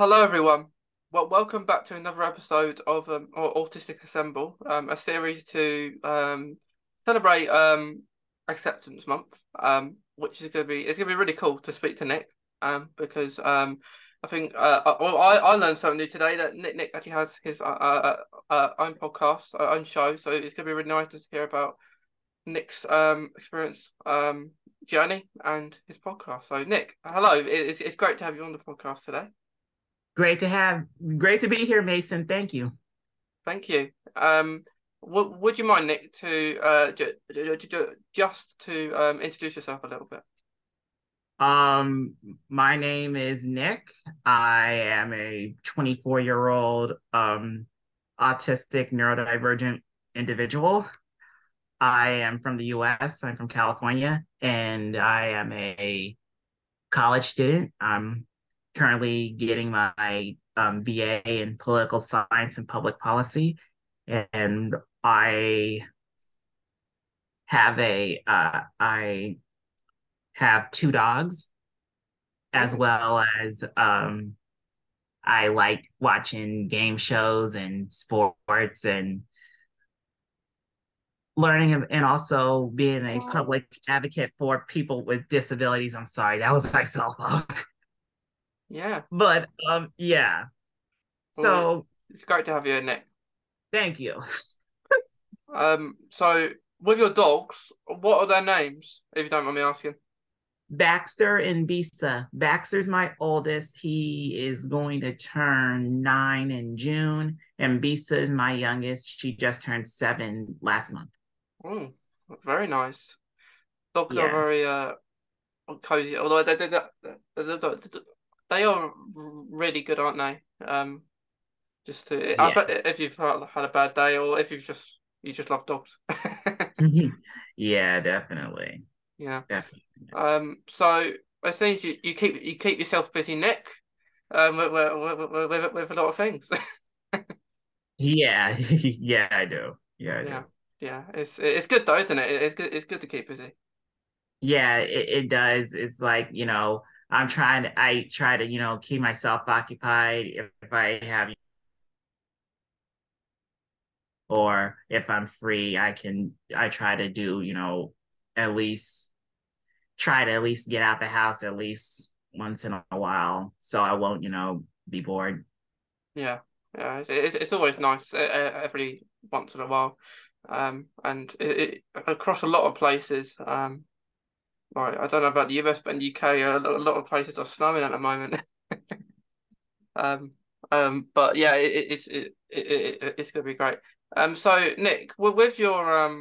Hello everyone, well welcome back to another episode of Autistic Assemble, a series to celebrate Acceptance Month, which is going to be, it's going to be really cool to speak to Nick, because I think I learned something new today, that Nick actually has his own podcast, own show, so it's going to be really nice to hear about Nick's experience, journey and his podcast. So Nick, hello, it's great to have you on the podcast today. Great to be here, Mason. Thank you. Thank you. Would you mind, Nick, to just to introduce yourself a little bit? My name is Nick. I am a 24-year-old autistic neurodivergent individual. I am from the U.S. I'm from California, and I am a college student. I'm currently getting my BA in political science and public policy, and I have two dogs, as well as I like watching game shows and sports and learning, and also being a public advocate for people with disabilities. I'm sorry, that was my cell phone. Yeah. But yeah. Well, so it's great to have you, Nick. Thank you. So with your dogs, what are their names, if you don't mind me asking? Baxter and Bisa. Baxter's my oldest. He is going to turn 9 in June, and Bisa is my youngest. She just turned 7 last month. Oh, very nice. Dogs are very cozy, although they are really good, aren't they? Just to, yeah. I bet if you've had a bad day, or if you just love dogs. Yeah, definitely. Yeah, definitely. So it seems you keep yourself busy, Nick. With a lot of things. Yeah, yeah, I do. Yeah, I do. Yeah. It's good though, isn't it? It's good to keep busy. Yeah, it does. It's like, you know, I try to, you know, keep myself occupied if I have, or if I'm free, I try to do, you know, at least get out the house at least once in a while, so I won't, you know, be bored. Yeah. It's always nice every once in a while, and it across a lot of places. Right, I don't know about the US, but in the UK, a lot of places are snowing at the moment. But yeah, it's gonna be great. So Nick, with your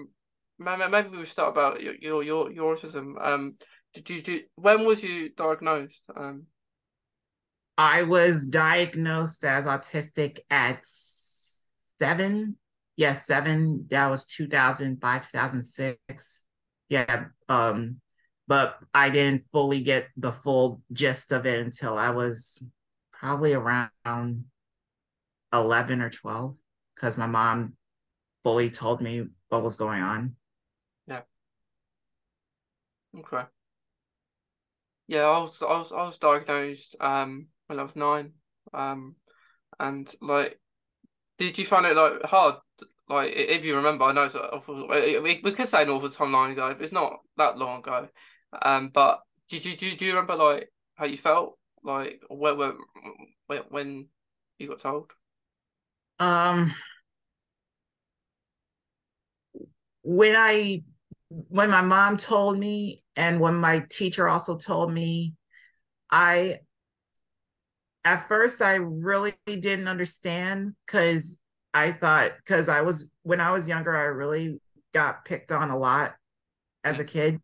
maybe we start about your autism. When was you diagnosed? I was diagnosed as autistic at 7. Yes, 7. That was 2005, 2006. Yeah. But I didn't fully get the full gist of it until I was probably around 11 or 12, because my mom fully told me what was going on. Yeah. Okay. Yeah, I was diagnosed when I was 9, and like, did you find it like hard? Like, if you remember, I know it's we could say an awful time long ago, but it's not that long ago. But do you remember like how you felt like when you got told? When my mom told me, and when my teacher also told me, at first I really didn't understand, because when I was younger, I really got picked on a lot as a kid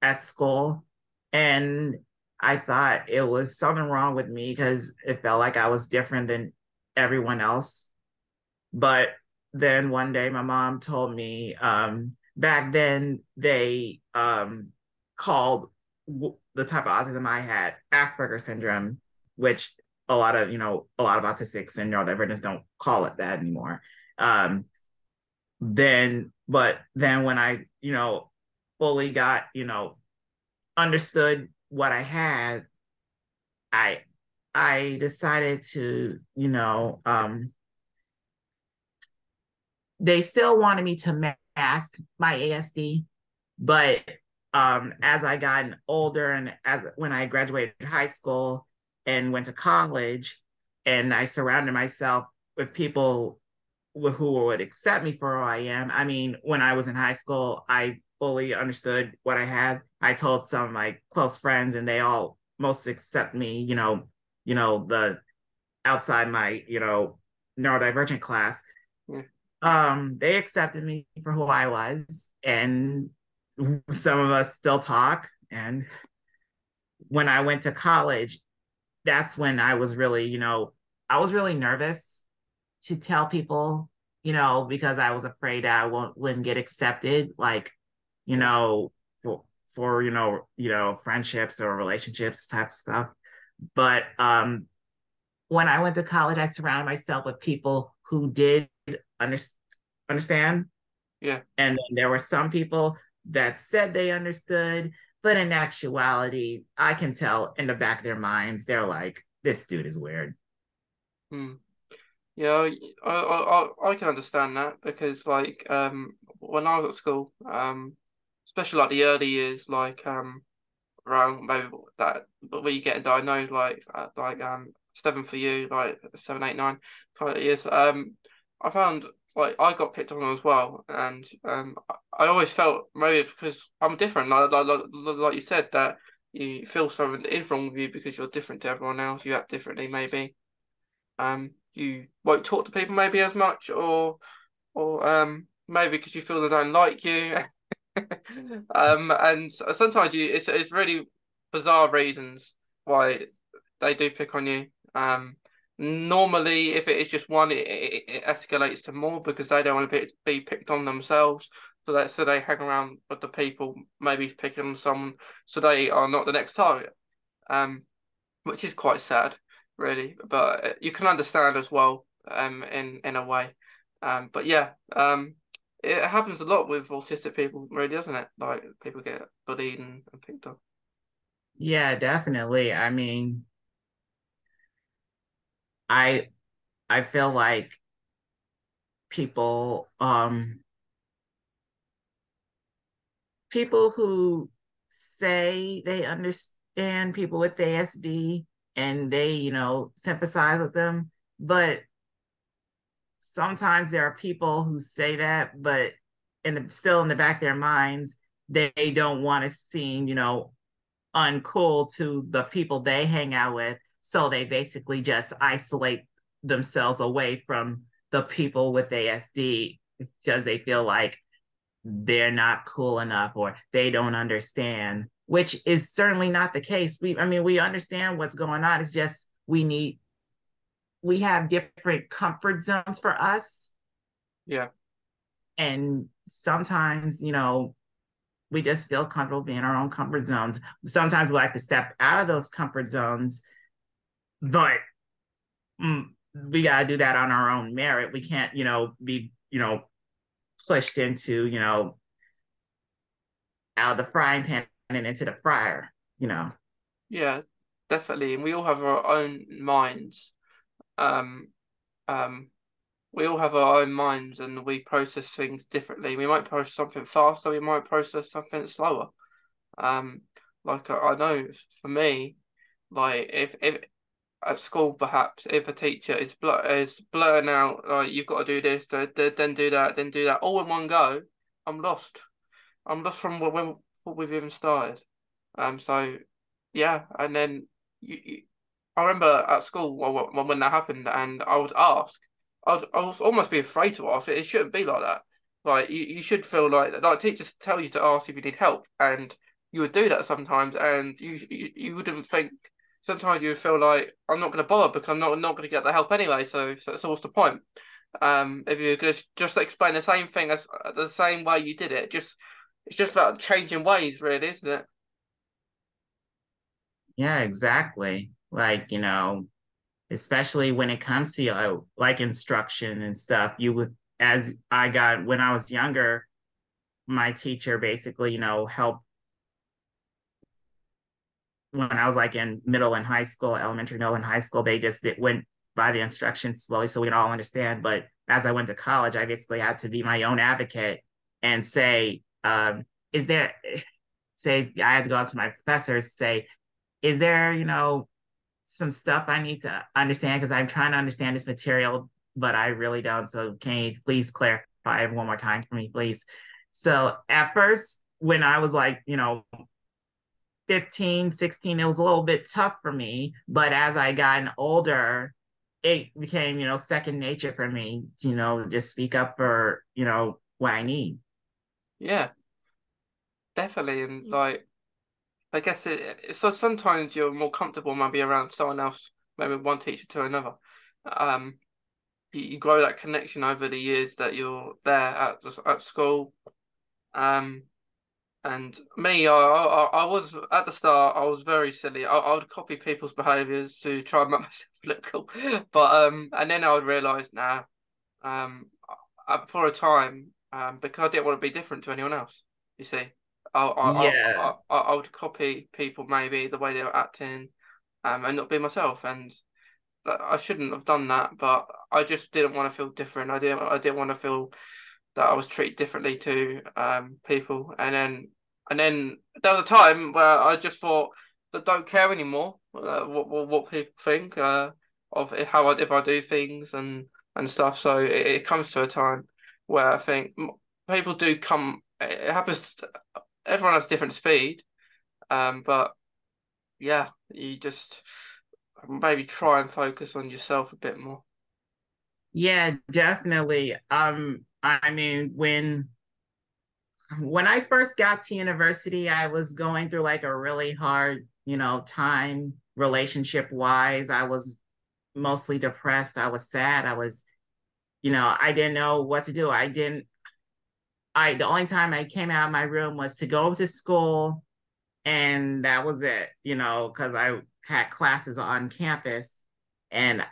at school, and I thought it was something wrong with me because it felt like I was different than everyone else. But then one day my mom told me, back then they called the type of autism I had Asperger's syndrome, which a lot of autistics and neurodivergents don't call it that anymore. But then when I, you know, fully got, you know, understood what I had, I I decided to, you know, they still wanted me to mask my ASD, but as I gotten older and as when I graduated high school and went to college, and I surrounded myself with people who would accept me for who I am. I mean, when I was in high school, I fully understood what I had. I told some of my close friends, and they all most accept me. You know the outside my neurodivergent class. Yeah. They accepted me for who I was, and some of us still talk. And when I went to college, that's when I was really, I was really nervous to tell people, because I was afraid that I wouldn't get accepted, like, for friendships or relationships type stuff. But when I went to college, I surrounded myself with people who did understand. Yeah. And then there were some people that said they understood, but in actuality, I can tell in the back of their minds, they're like, this dude is weird. Hmm. Yeah, I can understand that, because when I was at school, especially like the early years, around maybe that, but where you get diagnosed, like 7, 8, 9 kind of years, I found I got picked on as well, and I always felt maybe because I'm different, like you said, that you feel something is wrong with you because you're different to everyone else, you act differently maybe. You won't talk to people maybe as much, or maybe because you feel they don't like you, and sometimes it's really bizarre reasons why they do pick on you. Normally, if it is just one, it escalates to more because they don't want to be picked on themselves, so they hang around with the people maybe picking on someone, so they are not the next target, which is quite sad, really, but you can understand as well, in a way, but yeah, it happens a lot with autistic people, really, doesn't it? Like, people get bullied and picked on. Yeah, definitely. I mean, I feel like people who say they understand people with ASD and they, sympathize with them, but sometimes there are people who say that, but still in the back of their minds, they don't want to seem, uncool to the people they hang out with. So they basically just isolate themselves away from the people with ASD because they feel like they're not cool enough or they don't understand, which is certainly not the case. We understand what's going on. It's just we have different comfort zones for us. Yeah. And sometimes, we just feel comfortable being in our own comfort zones. Sometimes we like to step out of those comfort zones, but we got to do that on our own merit. We can't, be, pushed into, out of the frying pan and into the fryer, Yeah, definitely. And we all have our own minds. We all have our own minds, and we process things differently. We might process something faster, we might process something slower. I know for me, if at school, perhaps if a teacher is blurting out, you've got to do this, then do that, all in one go, I'm lost from when we've even started. So yeah, and then I remember at school when that happened, and I would ask. I would almost be afraid to ask. It shouldn't be like that. Like, you should feel like teachers tell you to ask if you need help, and you would do that sometimes, and you wouldn't think. Sometimes you would feel like, I'm not going to bother because I'm not going to get the help anyway. So what's the point? If you're going to just explain the same thing as the same way you did it, it's just about changing ways, really, isn't it? Yeah, exactly. Especially when it comes to instruction and stuff, when I was younger, my teacher basically, helped when I was like in middle and high school, elementary, middle and high school, they just went by the instruction slowly so we could all understand. But as I went to college, I basically had to be my own advocate and say, I had to go up to my professors and say, is there, some stuff I need to understand? Because I'm trying to understand this material, but I really don't. So can you please clarify one more time for me, please? So at first, when I was like, 15, 16, it was a little bit tough for me. But as I gotten older, it became, second nature for me, just speak up for, what I need. Yeah, definitely. And I guess it's so sometimes you're more comfortable maybe around someone else, maybe one teacher to another. You grow that connection over the years that you're there at school. And me, I was at the start, I was very silly. I would copy people's behaviours to try and make myself look cool. But and then I would realise, for a time, because I didn't want to be different to anyone else. You see, I would copy people maybe the way they were acting, and not be myself. And I shouldn't have done that, but I just didn't want to feel different. I didn't want to feel that I was treated differently to people. And then there was a time where I just thought that I don't care anymore what people think of if I do things and stuff. So it comes to a time where I think people do come. It happens. Everyone has different speed, but yeah, you just maybe try and focus on yourself a bit more. Yeah, definitely. I mean, when I first got to university, I was going through like a really hard, time relationship wise. I was mostly depressed. I was sad. I was, I didn't know what to do. The only time I came out of my room was to go to school, and that was it, because I had classes on campus. And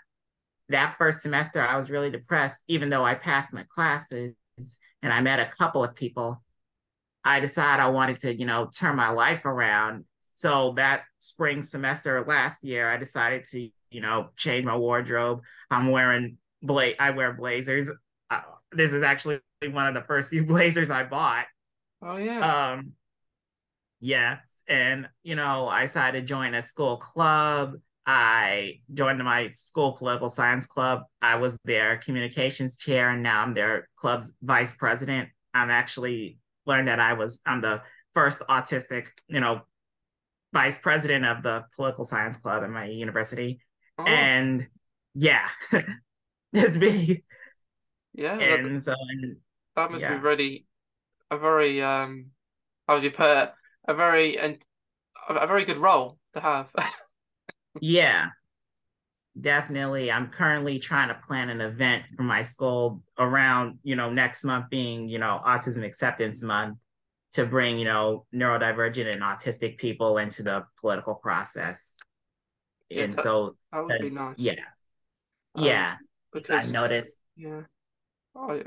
that first semester, I was really depressed, even though I passed my classes and I met a couple of people. I decided I wanted to, turn my life around. So that spring semester last year, I decided to, change my wardrobe. I wear blazers. This is actually one of the first few blazers I bought. Oh, yeah. Yeah. And, I decided to join a school club. I joined my school political science club. I was their communications chair, and now I'm their club's vice president. I'm actually learned that I'm the first autistic, vice president of the political science club at my university. Oh. And yeah, it's big. Yeah. And so that must be really a very how would you put it? A very good role to have. Yeah, definitely. I'm currently trying to plan an event for my school around, next month being, Autism Acceptance Month, to bring, neurodivergent and autistic people into the political process. And yeah, so that would be nice. Yeah. Yeah. Because I noticed. Yeah. I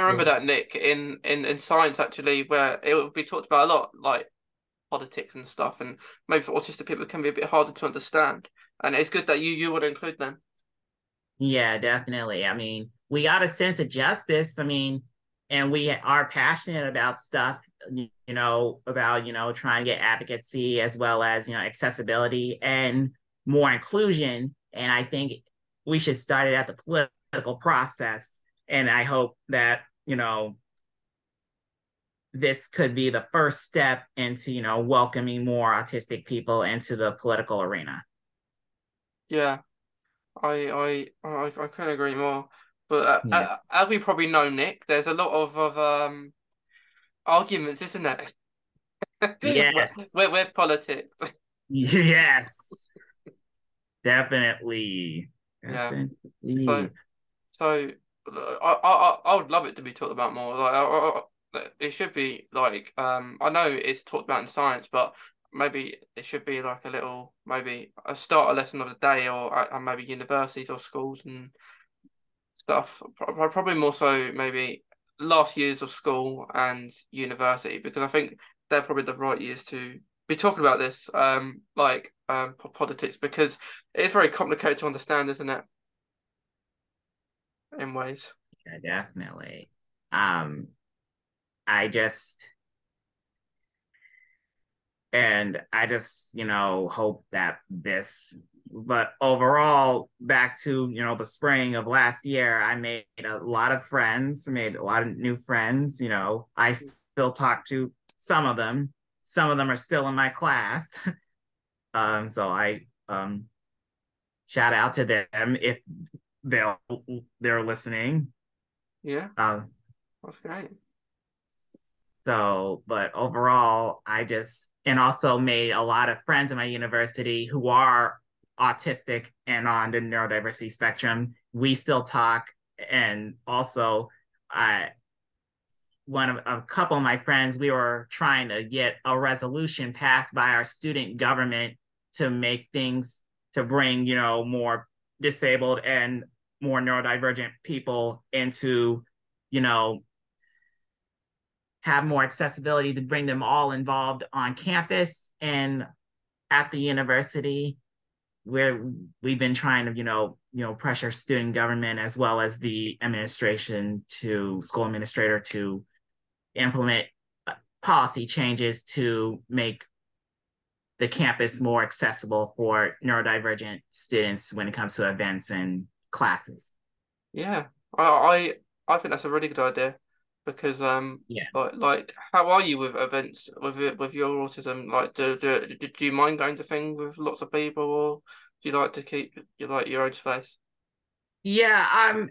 remember that, Nick, in science actually, where it would be talked about a lot, like politics and stuff, and maybe for autistic people it can be a bit harder to understand, and it's good that you would include them. Yeah, definitely. I mean, we got a sense of justice, and we are passionate about stuff, about, trying to get advocacy as well as, accessibility and more inclusion, and I think we should start it at the political process, and I hope that, this could be the first step into, welcoming more autistic people into the political arena. Yeah, I couldn't agree more. But as we probably know, Nick, there's a lot of arguments, isn't there? Yes. With politics. Yes. Definitely. Yeah. Definitely. So I would love it to be talked about more. Like, it should be like, I know it's talked about in science, but maybe it should be like a little, maybe a starter lesson of the day, or maybe universities or schools and stuff. Probably more so maybe last years of school and university, because I think they're probably the right years to be talking about this, politics, because it's very complicated to understand, isn't it? In ways. Yeah, definitely. I just, you know, hope that this, but overall, back to, you know, the spring of last year, I made a lot of friends, made a lot of new friends, you know, I still talk to some of them. Some of them are still in my class. So I shout out to them if they're listening. Yeah. That's great. So, but overall, and also made a lot of friends in my university who are autistic and on the neurodiversity spectrum. We still talk. And also, a couple of my friends, we were trying to get a resolution passed by our student government to make things, to bring, you know, more disabled and more neurodivergent people into, you know, have more accessibility, to bring them all involved on campus and at the university, where we've been trying to, you know, pressure student government as well as the school administrator to implement policy changes to make the campus more accessible for neurodivergent students when it comes to events and classes. Yeah, I think that's a really good idea. Because how are you with events with your autism? Like, do you mind going to things with lots of people, or do you like to keep your own space? Yeah,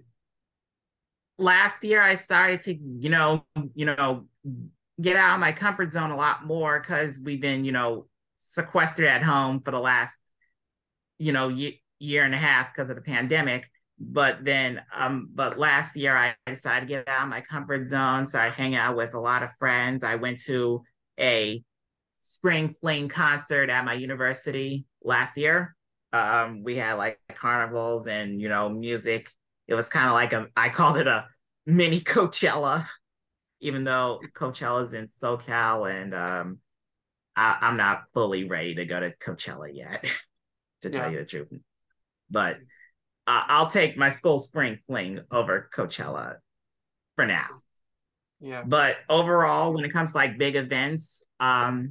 last year I started to you know get out of my comfort zone a lot more, because we've been sequestered at home for the last year and a half because of the pandemic. But then, but last year I decided to get out of my comfort zone. So I hang out with a lot of friends. I went to a spring fling concert at my university last year. We had like carnivals and, music. It was kind of like I called it a mini Coachella, even though Coachella's in SoCal, and I'm not fully ready to go to Coachella yet, to tell you the truth. But I'll take my school spring fling over Coachella for now. Yeah. But overall, when it comes to big events, I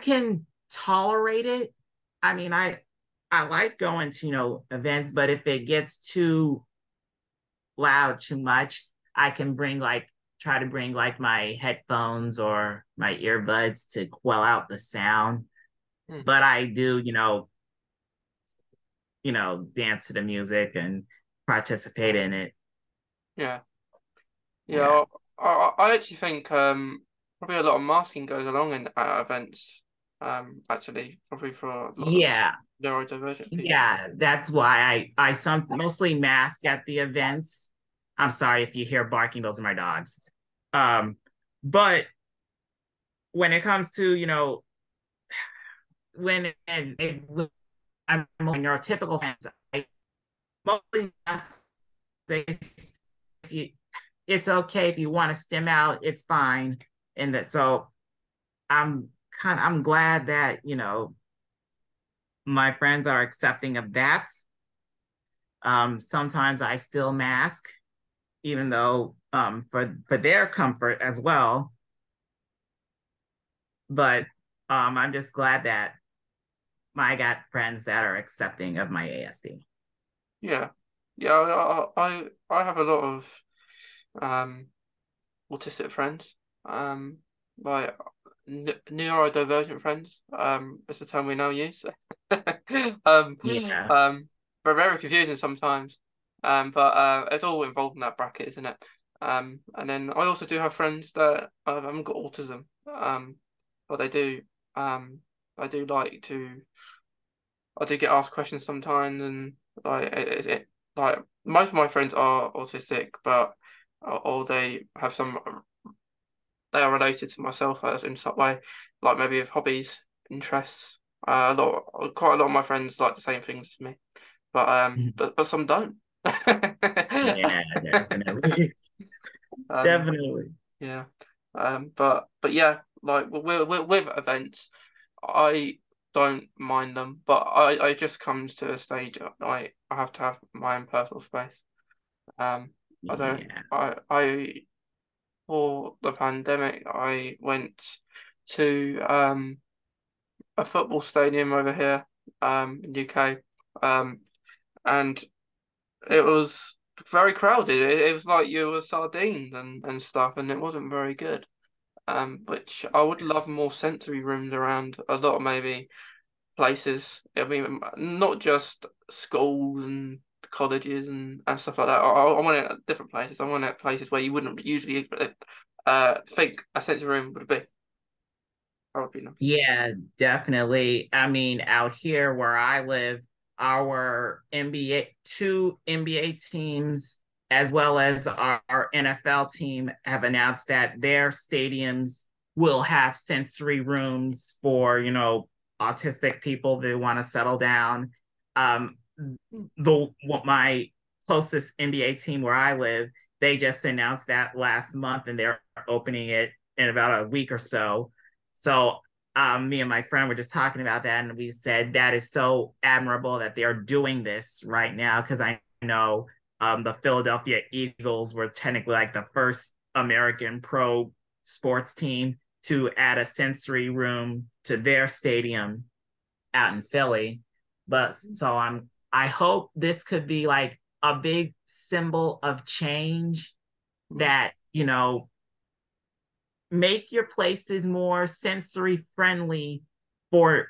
can tolerate it. I mean, I like going to, events, but if it gets too loud, too much, I can try to bring my headphones or my earbuds to quell out the sound. Mm. But I do, dance to the music and participate in it. Yeah. I actually think probably a lot of masking goes along in events, actually, probably for a lot of neurodivergent people. Yeah, that's why I mostly mask at the events. I'm sorry if you hear barking, those are my dogs. But when it comes to, I'm neurotypical fans. I mostly say it's okay if you want to stem out, it's fine. And that, so I'm glad that, my friends are accepting of that. Sometimes I still mask, even though for their comfort as well. But I'm just glad that I got friends that are accepting of my ASD. Yeah. I have a lot of autistic friends, neurodivergent friends. It's the term we now use. They're very confusing sometimes. But it's all involved in that bracket, isn't it? And then I also do have friends that haven't got autism, but they do. I do get asked questions sometimes, and most of my friends are autistic, but they are related to myself as in some way, like maybe with hobbies, interests. Quite a lot of my friends like the same things as me, but but some don't. Yeah, definitely. But yeah, like with events, I don't mind them, but I just comes to a stage like I have to have my own personal space. I don't. Yeah. I for the pandemic, I went to a football stadium over here, in the UK, and it was very crowded. It was like you were sardines and stuff, and it wasn't very good. Which I would love more sensory rooms around a lot of maybe places. I mean, not just schools and colleges and stuff like that. I want it at different places. I want it at places where you wouldn't usually think a sensory room would be. That would be nice. Yeah, definitely. I mean, out here where I live, our two NBA teams as well as our NFL team have announced that their stadiums will have sensory rooms for, you know, autistic people that want to settle down. My closest NBA team where I live, they just announced that last month, and they're opening it in about a week or so. So me and my friend were just talking about that, and we said that is so admirable that they are doing this right now, because I know the Philadelphia Eagles were technically like the first American pro sports team to add a sensory room to their stadium out in Philly. But so I hope this could be like a big symbol of change, that, you know, make your places more sensory friendly for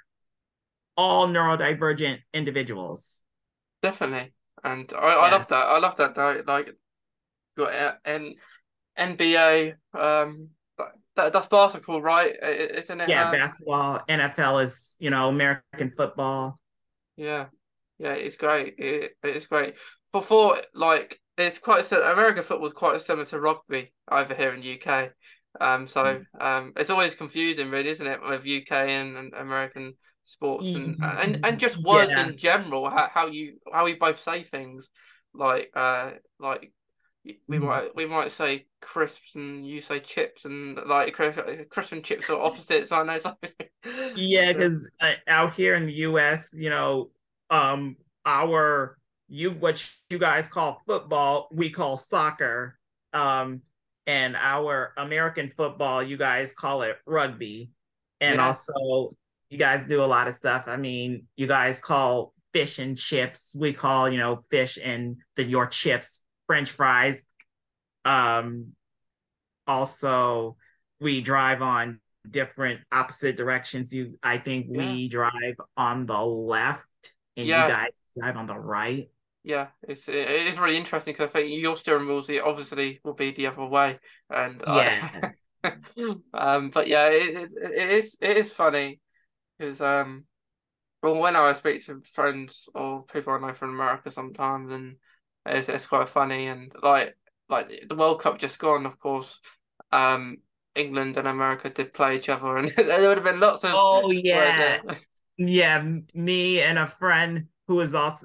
all neurodivergent individuals. Definitely. And I love that. I love that though. Like, got an NBA. That's basketball, right? Isn't it? Yeah, basketball. NFL is, you know, American football. Yeah, it's great. It's great. Before, like, it's quite American football's quite similar to rugby over here in the UK. So it's always confusing, really, isn't it, with UK and American sports and just words in general, how we both say things, like we might say crisps and you say chips, and like crisps and chips are opposites. I know something. Yeah, because out here in the U.S., you know, what you guys call football, we call soccer, and our American football, you guys call it rugby, and also. You guys do a lot of stuff. I mean, you guys call fish and chips. We call, you know, fish and your chips, French fries. Also, we drive on different opposite directions. I think we drive on the left, and you guys drive on the right. Yeah, it's really interesting, because I think your steering wheels obviously will be the other way, and but yeah, it is funny. Because when I speak to friends or people I know from America sometimes, and it's quite funny, and like the World Cup just gone, of course, England and America did play each other, and there would have been lots of me and a friend who is also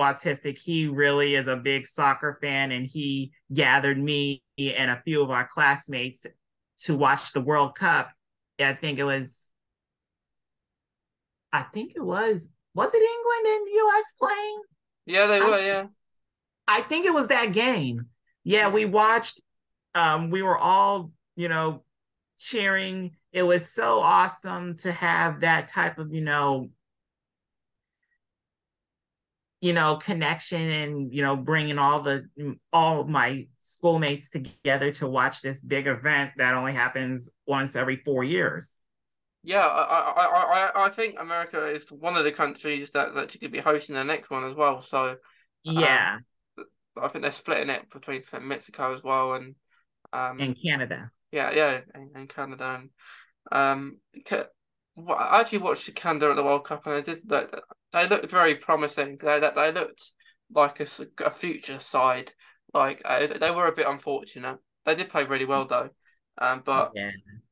autistic. He really is a big soccer fan, and he gathered me and a few of our classmates to watch the World Cup. Was it England and U.S. playing? Yeah, they were, I think it was that game. Yeah, we watched, we were all, you know, cheering. It was so awesome to have that type of, you know, connection, and, you know, bringing all my schoolmates together to watch this big event that only happens once every 4 years. Yeah, I think America is one of the countries that could be hosting the next one as well. So yeah, I think they're splitting it between Mexico as well, and Canada. Yeah, and Canada. And I actually watched Canada at the World Cup, and they looked very promising. They looked like a future side. Like, they were a bit unfortunate. They did play really well though.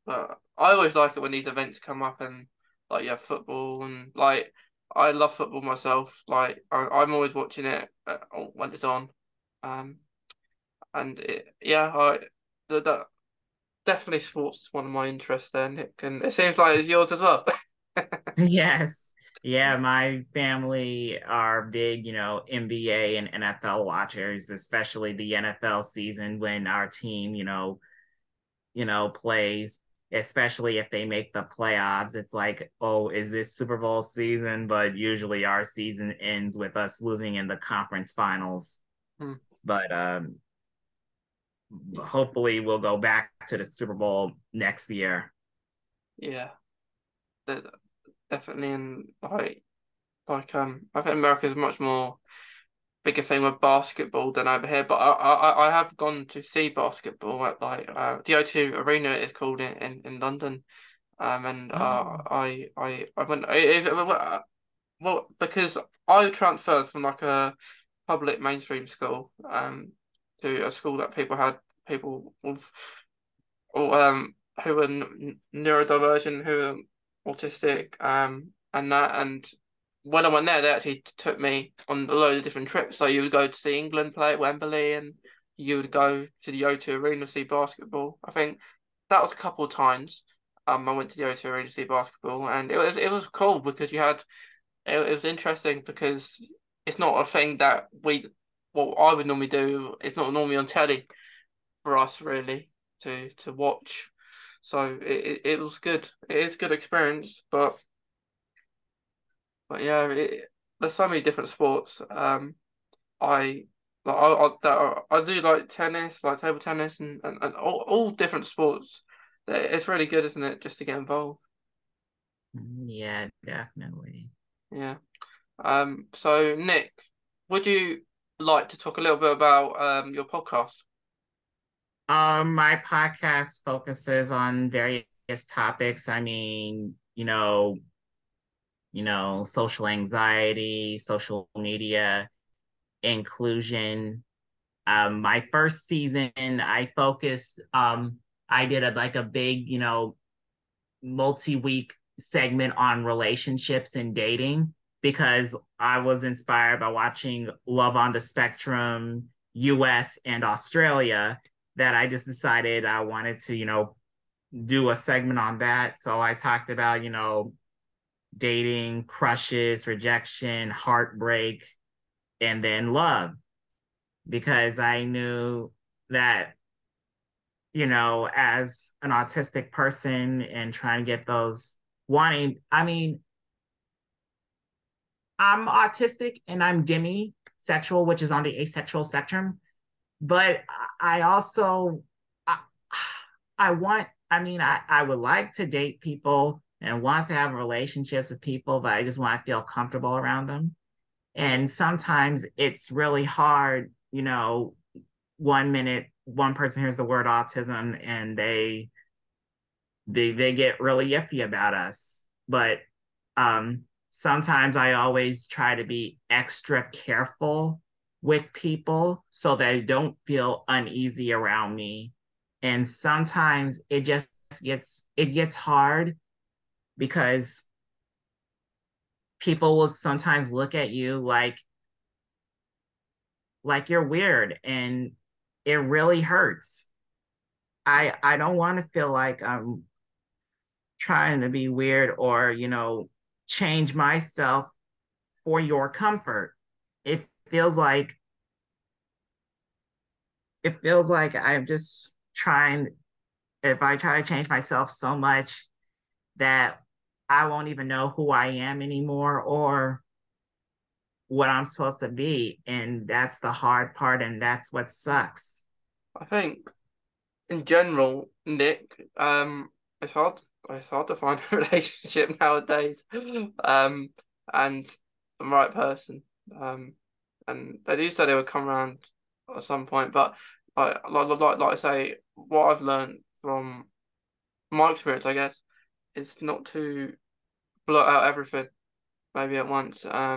But I always like it when these events come up, and like football, and like I love football myself. Like I'm always watching it when it's on, and it, yeah, I that definitely sports is one of my interests there, Nick, and it seems like it's yours as well. Yes. Yeah, my family are big, you know, NBA and NFL watchers, especially the NFL season when our team, you know, plays, especially if they make the playoffs. It's like, oh, is this Super Bowl season? But usually our season ends with us losing in the conference finals. Hmm. But hopefully we'll go back to the Super Bowl next year. Yeah. Definitely, and like I think America is much more bigger thing with basketball than over here. But I have gone to see basketball at the O2 Arena is called in London, and I went because I transferred from like a public mainstream school to a school that people with who were neurodivergent, who were autistic, and when I went there, they actually took me on a load of different trips. So you would go to see England play at Wembley, and you would go to the O2 Arena to see basketball. I think that was a couple of times. I went to the O2 Arena to see basketball, and it was cool because you had it was interesting because it's not a thing that I would normally do. It's not normally on telly for us really to watch. So it was good. It is a good experience, but yeah, there's so many different sports. I do like tennis, like table tennis, and all different sports. It's really good, isn't it, just to get involved? Yeah, definitely. Yeah. So Nick, would you like to talk a little bit about your podcast? My podcast focuses on various topics. I mean, you know, social anxiety, social media, inclusion. My first season, I focused. I did a big, you know, multi-week segment on relationships and dating because I was inspired by watching Love on the Spectrum U.S. and Australia. That I just decided I wanted to, you know, do a segment on that. So I talked about, you know, dating, crushes, rejection, heartbreak, and then love. Because I knew that, you know, as an autistic person and trying to get those I'm autistic and I'm demisexual, which is on the asexual spectrum. But I also, I would like to date people and want to have relationships with people, but I just want to feel comfortable around them. And sometimes it's really hard, you know, one minute, one person hears the word autism and they get really iffy about us. But sometimes I always try to be extra careful with people so they don't feel uneasy around me. And sometimes it just gets hard because people will sometimes look at you like you're weird, and it really hurts. I don't want to feel like I'm trying to be weird or, you know, change myself for your comfort. It feels like I'm just trying, if I try to change myself so much that I won't even know who I am anymore or what I'm supposed to be. And that's the hard part, and that's what sucks. I think in general, Nick, it's hard to find a relationship nowadays. And the right person. And they do say they would come around at some point, but like I say, what I've learned from my experience, I guess, is not to blurt out everything maybe at once. I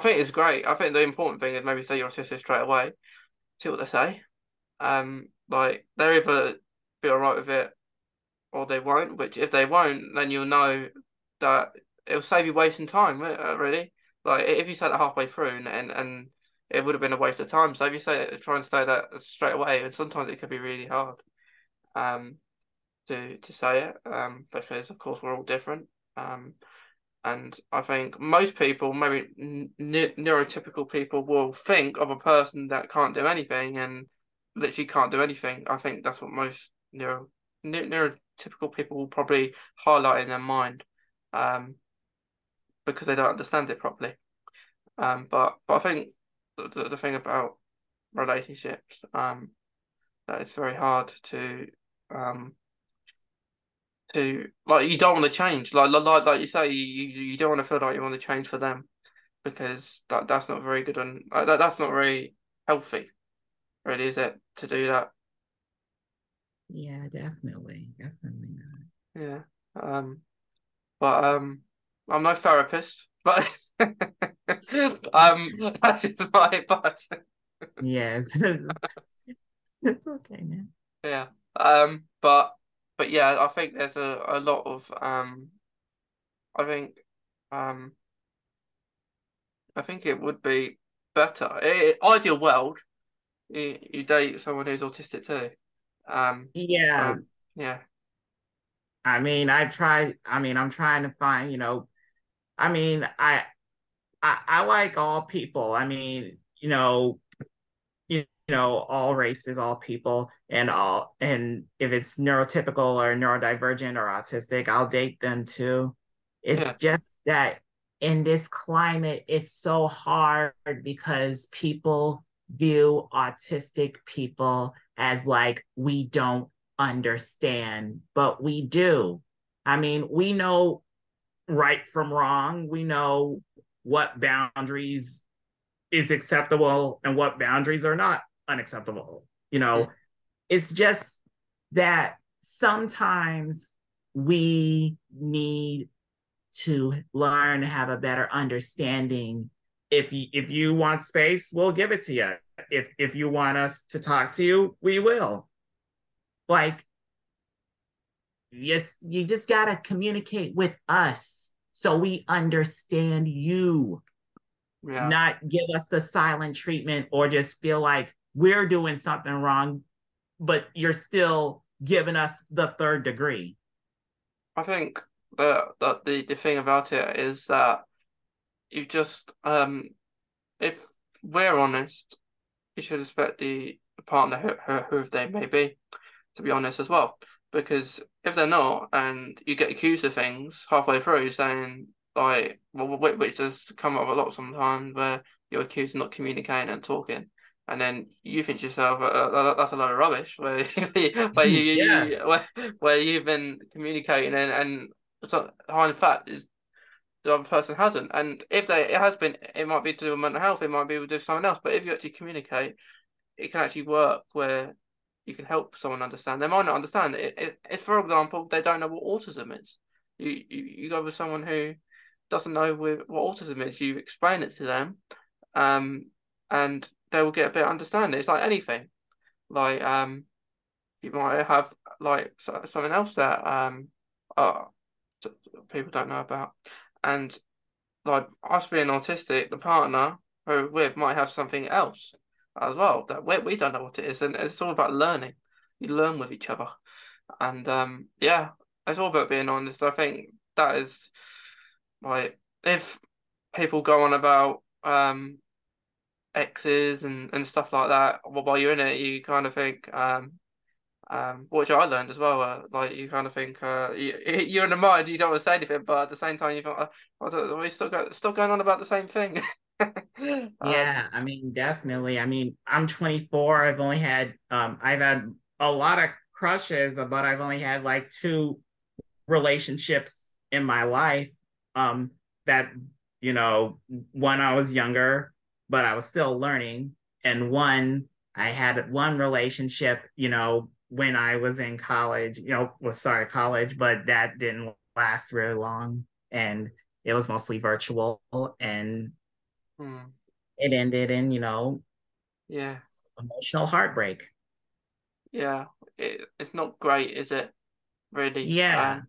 think it's great. I think the important thing is maybe say you're autistic straight away, see what they say. They're either be alright with it or they won't, which if they won't, then you'll know that it'll save you wasting time, really. Like if you said it halfway through and it would have been a waste of time. So if you say it, try and say that straight away, and sometimes it could be really hard. to say it, because of course we're all different. And I think most people, maybe neurotypical people, will think of a person that can't do anything and literally can't do anything. I think that's what most neurotypical people will probably highlight in their mind, because they don't understand it properly. But I think the thing about relationships, that it's very hard to like, you don't want to change, like you say, you don't want to feel like you want to change for them, because that's not very good, and that's not very healthy, really, is it, to do that? Yeah, definitely not. Yeah. I'm no therapist, but that's just my advice. Yes. It's okay, man. Yeah. But yeah, I think there's a lot of I think it would be better. Ideal world, you date someone who's autistic too. Yeah. Yeah. I'm trying to find, I like all people. All races, all people, and if it's neurotypical or neurodivergent or autistic, I'll date them too. It's just that in this climate, it's so hard because people view autistic people as like, we don't understand, but we do. We know right from wrong. We know what boundaries is acceptable and what boundaries are not unacceptable. It's just that sometimes we need to learn to have a better understanding. If you want space, we'll give it to you. If you want us to talk to you, we will. Like, yes, you just gotta communicate with us so we understand you. Yeah. Not give us the silent treatment or just feel like we're doing something wrong, but you're still giving us the third degree. I think the thing about it is that you just, if we're honest, you should expect the partner, who they may be, to be honest as well. Because if they're not, and you get accused of things halfway through saying, like, which does come up a lot sometimes, where you're accused of not communicating and talking, and then you think to yourself, that's a load of rubbish, where you've been communicating and in fact is the other person hasn't. And if it might be to do with mental health, it might be to do with something else, but if you actually communicate, it can actually work where you can help someone understand. They might not understand it. If, for example, they don't know what autism is, you go with someone who doesn't know what autism is, you explain it to them, and they will get a bit of understanding. It's like anything. Like, you might have, like, something else that people don't know about. And, like, us being autistic, the partner who we're with might have something else as well that we don't know what it is. And it's all about learning. You learn with each other. And, yeah, it's all about being honest. I think that is... Like, if people go on about exes and stuff like that, while you're in it, you kind of think, which I learned as well, like, you kind of think, you're in the mind, you don't want to say anything, but at the same time, you think, are we still going on about the same thing? Yeah, definitely. I'm 24. I've had a lot of crushes, but I've only had, like, 2 relationships in my life. One I was younger, but I was still learning. And I had one relationship, when I was in college, college, but that didn't last really long. And it was mostly virtual, and it ended in, emotional heartbreak. Yeah. It's not great, is it? Really? Yeah.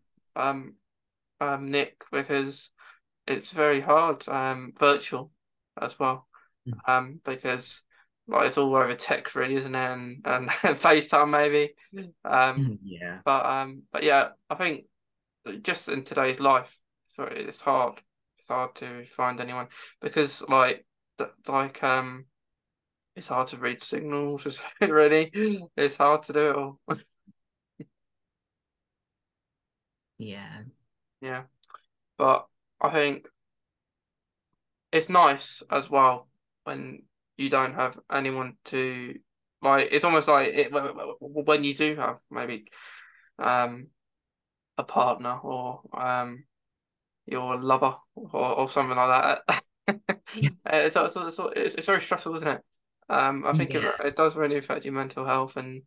Nick, because it's very hard, virtual as well, because like it's all over text really, isn't it? And FaceTime maybe. Yeah. But yeah, I think just in today's life, it's hard. It's hard to find anyone because it's hard to read signals. Really, it's hard to do it all. Yeah. Yeah. But I think it's nice as well when you don't have anyone to, like, it's almost like it, when you do have maybe a partner or your lover or something like that. It's very stressful, isn't it? I think it does really affect your mental health, and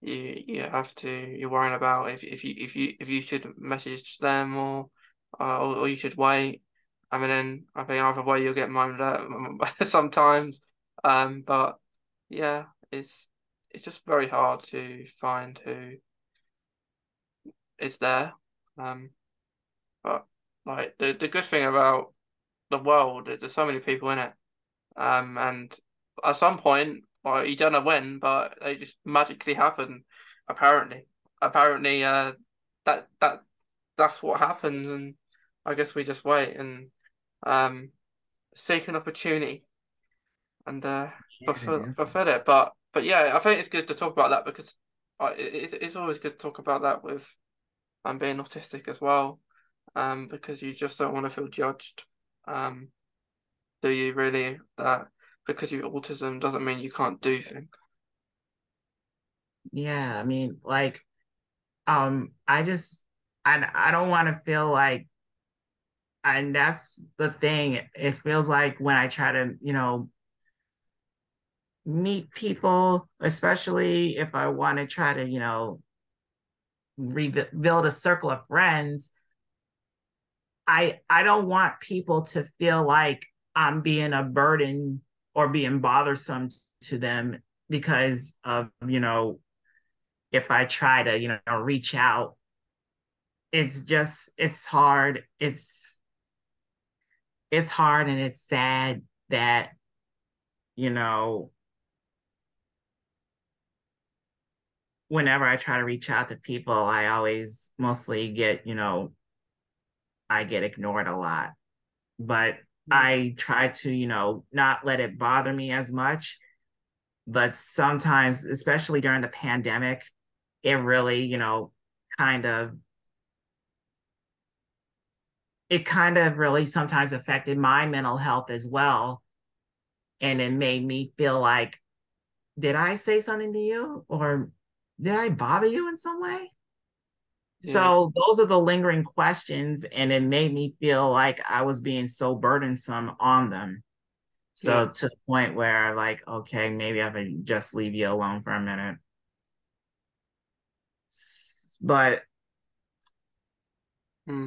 you're worrying about if you should message them or you should wait. I mean, then I think either way you'll get moaned at sometimes. But yeah, it's just very hard to find who is there. But like the good thing about the world is there's so many people in it. And at some point, well, you don't know when, but they just magically happen. Apparently, that's what happens, and I guess we just wait and seek an opportunity and fulfill it. But yeah, I think it's good to talk about that because it's always good to talk about that with being autistic as well, because you just don't want to feel judged, do you really? That because you have autism doesn't mean you can't do things. Yeah, I mean, like, I don't want to feel like, and that's the thing. It feels like when I try to, meet people, especially if I want to try to, rebuild a circle of friends, I don't want people to feel like I'm being a burden or being bothersome to them because of, if I try to, reach out. It's just, it's hard. It's hard, and it's sad that, whenever I try to reach out to people, I always mostly get, I get ignored a lot. But I try to, not let it bother me as much. But sometimes, especially during the pandemic, it really, kind of really sometimes affected my mental health as well. And it made me feel like, did I say something to you? Or did I bother you in some way? Yeah. So those are the lingering questions. And it made me feel like I was being so burdensome on them. So yeah, to the point where I'm like, okay, maybe I could just leave you alone for a minute. But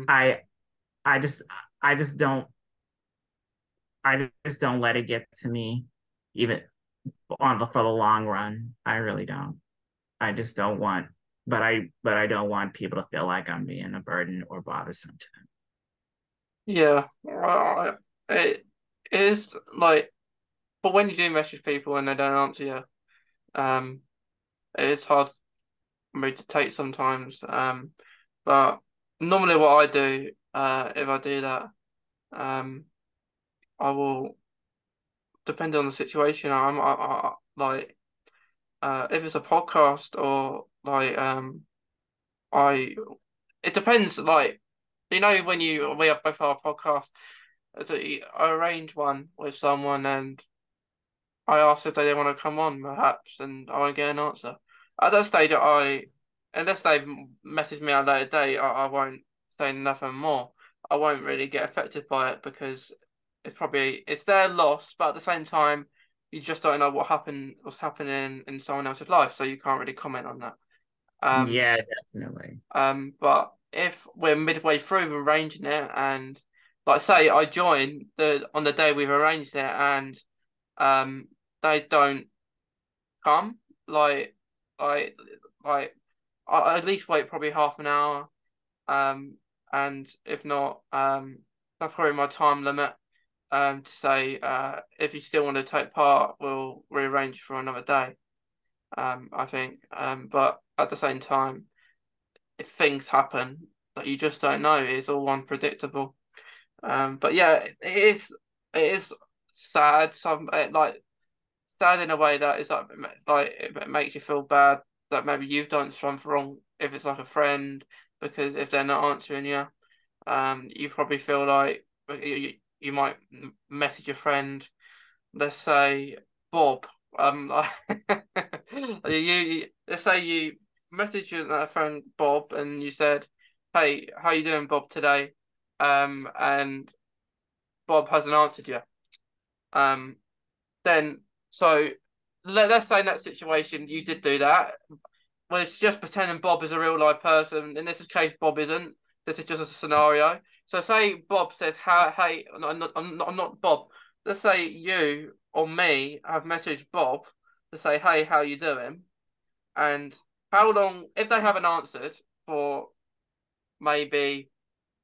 I just don't let it get to me, even for the long run. I really don't. I just don't want, but I don't want people to feel like I'm being a burden or bothersome to them. Yeah, it is like, but when you do message people and they don't answer you, it is hard for me to take sometimes. But normally what I do, if I do that, I will, depending on the situation, I like, if it's a podcast or like, it depends, like, when we have both our podcasts, I arrange one with someone and I ask if they want to come on perhaps, and I get an answer. At that stage, unless they message me on a later date, I won't say nothing more. I won't really get affected by it because it's their loss, but at the same time, you just don't know what's happening in someone else's life, so you can't really comment on that. Yeah, definitely. But if we're midway through arranging it, and like say I join on the day we've arranged it, and they don't come, like I at least wait probably half an hour, and if not, that's probably my time limit. to say, if you still want to take part, we'll rearrange for another day, I think. But at the same time, if things happen that you just don't know, it's all unpredictable. But yeah, it is sad. Sad in a way that is like it makes you feel bad that maybe you've done something wrong. If it's like a friend, because if they're not answering you, you probably feel like you might message your friend, let's say Bob. Let's say you message your friend Bob and you said, "Hey, how you doing, Bob, today?" And Bob hasn't answered you. So let's say in that situation you did do that. Well, it's just pretending Bob is a real life person. In this case, Bob isn't. This is just a scenario. So say Bob says, "Hey, I'm not Bob." Let's say you or me have messaged Bob to say, "Hey, how you doing?" And how long, if they haven't answered for maybe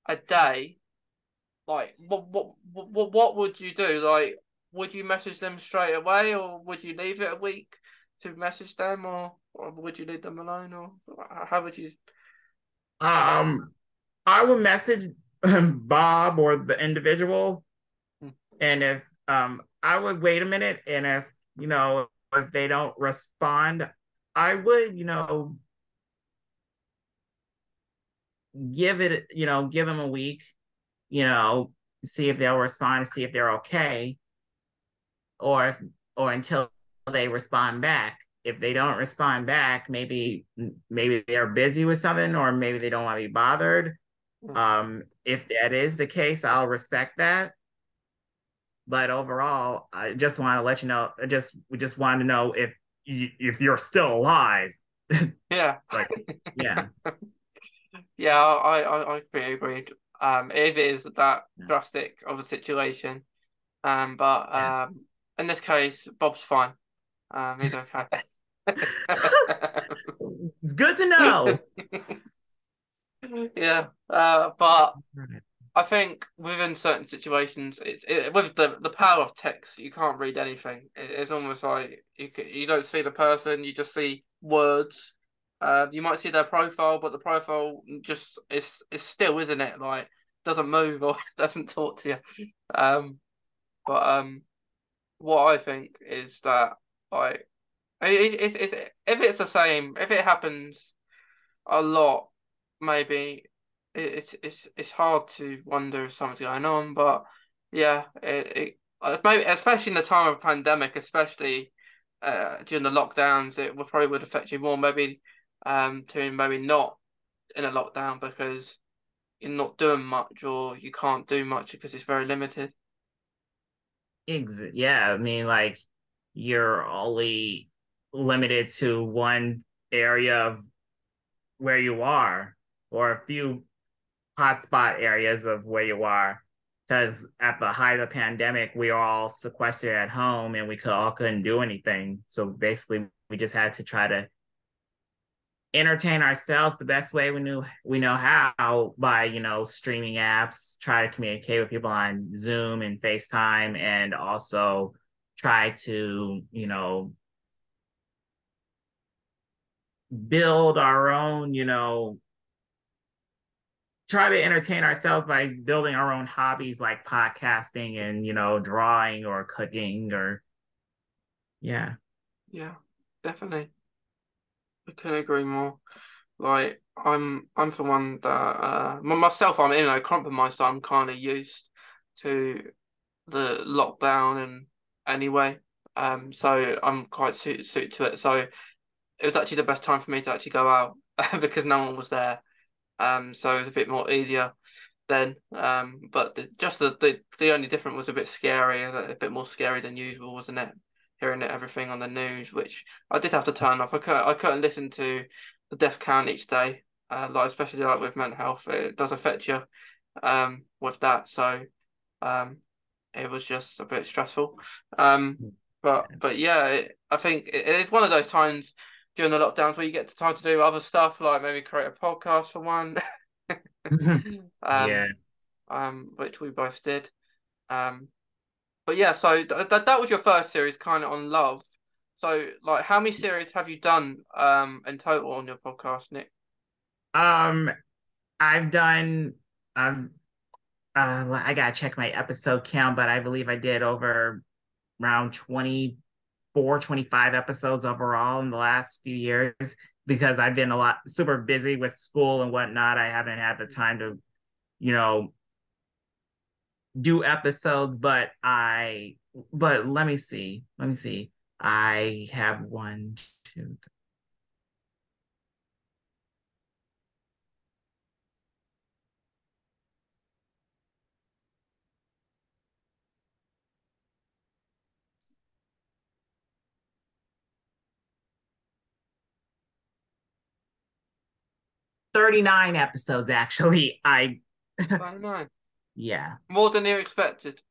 a day, like what would you do? Like, would you message them straight away, or would you leave it a week to message them, or would you leave them alone, or how would you? I would message Bob or the individual, and if I would wait a minute, and if if they don't respond, I would give them a week, see if they'll respond, see if they're okay. Or until they respond back. If they don't respond back, maybe they're busy with something, or maybe they don't want to be bothered. If that is the case, I'll respect that. But overall, I just want to let you know. We just wanted to know if you're still alive. Yeah. Yeah. I pretty agreed. If it is that drastic of a situation, but yeah. In this case, Bob's fine. He's okay. It's good to know. Yeah, but I think within certain situations, with the power of text, you can't read anything. It's almost like you don't see the person; you just see words. You might see their profile, but the profile just is still, isn't it? Like, doesn't move or doesn't talk to you. What I think is that, like, if it's the same, if it happens a lot, maybe it's hard to wonder if something's going on. But yeah, maybe especially in the time of pandemic, especially during the lockdowns, it would probably affect you more. Maybe to maybe not in a lockdown because you're not doing much, or you can't do much because it's very limited. Yeah, I mean, like, you're only limited to one area of where you are, or a few hotspot areas of where you are. Because at the height of the pandemic, we were all sequestered at home, and we couldn't do anything. So basically, we just had to try to entertain ourselves the best way we know how, by streaming apps, try to communicate with people on Zoom and FaceTime, and also try to build our own, try to entertain ourselves by building our own hobbies, like podcasting and drawing or cooking, or yeah definitely. I couldn't agree more. Like, I'm for one that myself, I'm compromised. I'm kind of used to the lockdown and anyway, so I'm quite suited to it. So it was actually the best time for me to actually go out because no one was there. So it was a bit more easier then. But the only difference was a bit scary, a bit more scary than usual, wasn't it? Hearing everything on the news, which I did have to turn off. I couldn't listen to the death count each day, especially with mental health. It does affect you with that. So it was just a bit stressful. But yeah, I think it's one of those times during the lockdowns where you get the time to do other stuff, like maybe create a podcast for one. Which we both did. But yeah, so that was your first series kind of on love. So like, how many series have you done in total on your podcast, Nick? I've done I gotta check my episode count, but I believe I did over around 24, 25 episodes overall in the last few years, because I've been super busy with school and whatnot. I haven't had the time to, you know, do episodes, but let me see. I have 1, 2, 3. Thirty-nine episodes, actually. I 39. Yeah, more than you expected.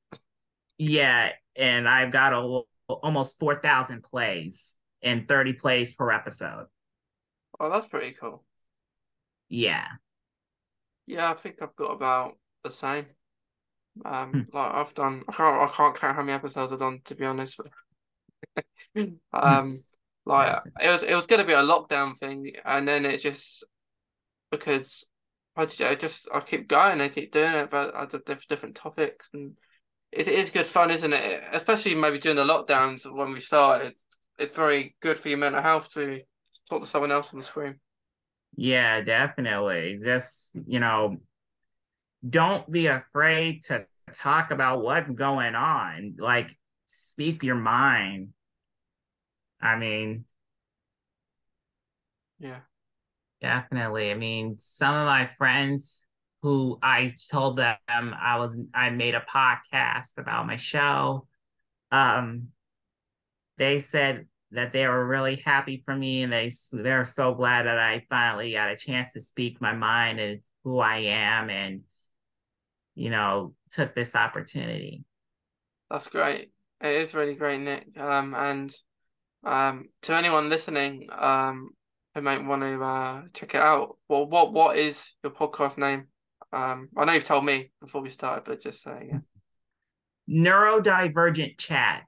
Yeah, and I've got almost 4,000 plays and 30 plays per episode. Oh, that's pretty cool. Yeah. Yeah, I think I've got about the same. Like I've done, I can't count how many episodes I've done, to be honest. Like it was going to be a lockdown thing, and then it just, because I keep going, I keep doing it, but I did different topics, and it is good fun, isn't it? Especially maybe during the lockdowns when we started. It's very good for your mental health to talk to someone else on the screen. Yeah, definitely. Just, you know, don't be afraid to talk about what's going on. Like, speak your mind. I mean. Yeah. Definitely. I mean, some of my friends who I told them I made a podcast about my show, they said that they were really happy for me, and they're so glad that I finally got a chance to speak my mind and who I am, and, you know, took this opportunity. That's great. It is really great, Nick. And to anyone listening, I might want to check it out. Well, what is your podcast name? I know you've told me before we started, but just saying it. Neurodivergent Chat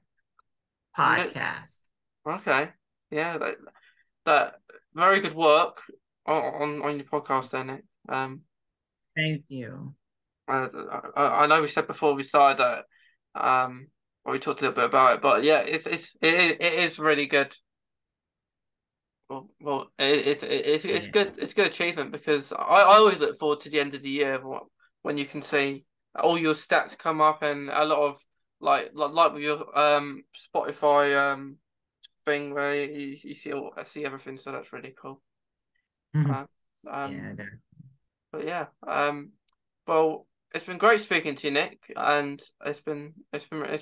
Podcast. Okay, yeah, that very good work on your podcast, then, Nick. Thank you. I know we said before we started that, we talked a little bit about it, but yeah, it is really good. Well, it's good. It's a good achievement, because I always look forward to the end of the year when you can see all your stats come up, and a lot of like with your Spotify thing where you see everything. So that's really cool. Mm-hmm. Yeah. But yeah. Well, it's been great speaking to you, Nick, and it's been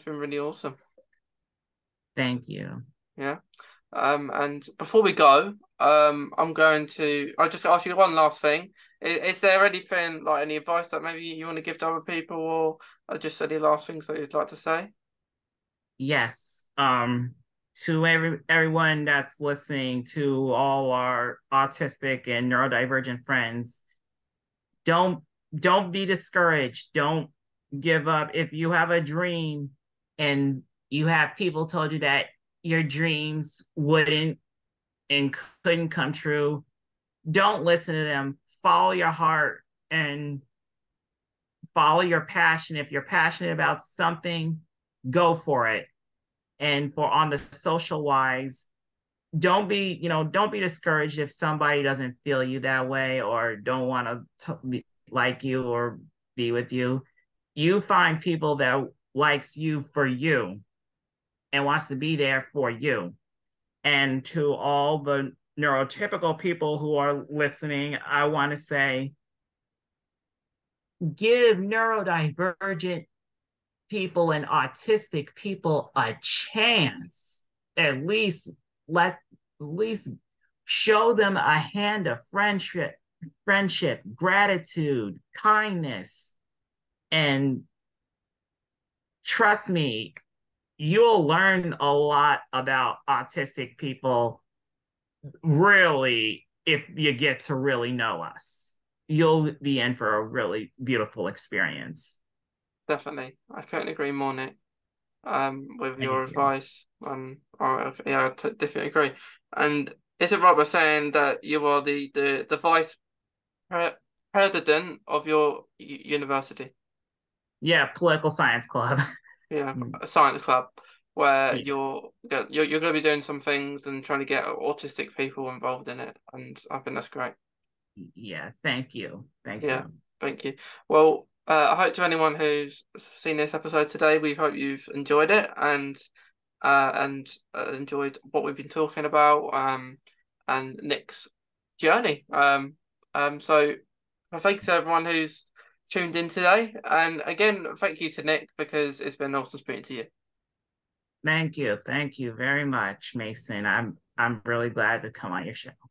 really awesome. Thank you. Yeah. And before we go, I'll just ask you one last thing. Is there anything, like any advice that maybe you want to give to other people, or just any last things that you'd like to say? Yes. To everyone that's listening, to all our autistic and neurodivergent friends, don't be discouraged. Don't give up. If you have a dream and you have people told you that your dreams wouldn't and couldn't come true, don't listen to them. Follow your heart and follow your passion. If you're passionate about something, go for it. And for on the social wise, don't be discouraged if somebody doesn't feel you that way, or don't want to like you or be with you. You find people that likes you for you and wants to be there for you. And to all the neurotypical people who are listening, I want to say, give neurodivergent people and autistic people a chance. At least show them a hand of friendship, gratitude, kindness. And trust me, you'll learn a lot about autistic people, really, if you get to really know us. You'll be in for a really beautiful experience. Definitely. I couldn't agree more, Nick. with your advice. I definitely agree. And is it right by saying that you are the vice president of your university? Yeah, political science club. Yeah, a science club where you're going to be doing some things and trying to get autistic people involved in it, and I think that's great. Yeah, thank you. Thank you. Well, I hope to anyone who's seen this episode today, we hope you've enjoyed it and enjoyed what we've been talking about and Nick's journey. So thanks to everyone who's tuned in today, and again, thank you to Nick, because it's been awesome speaking to you. Thank you very much, Mason. I'm really glad to come on your show.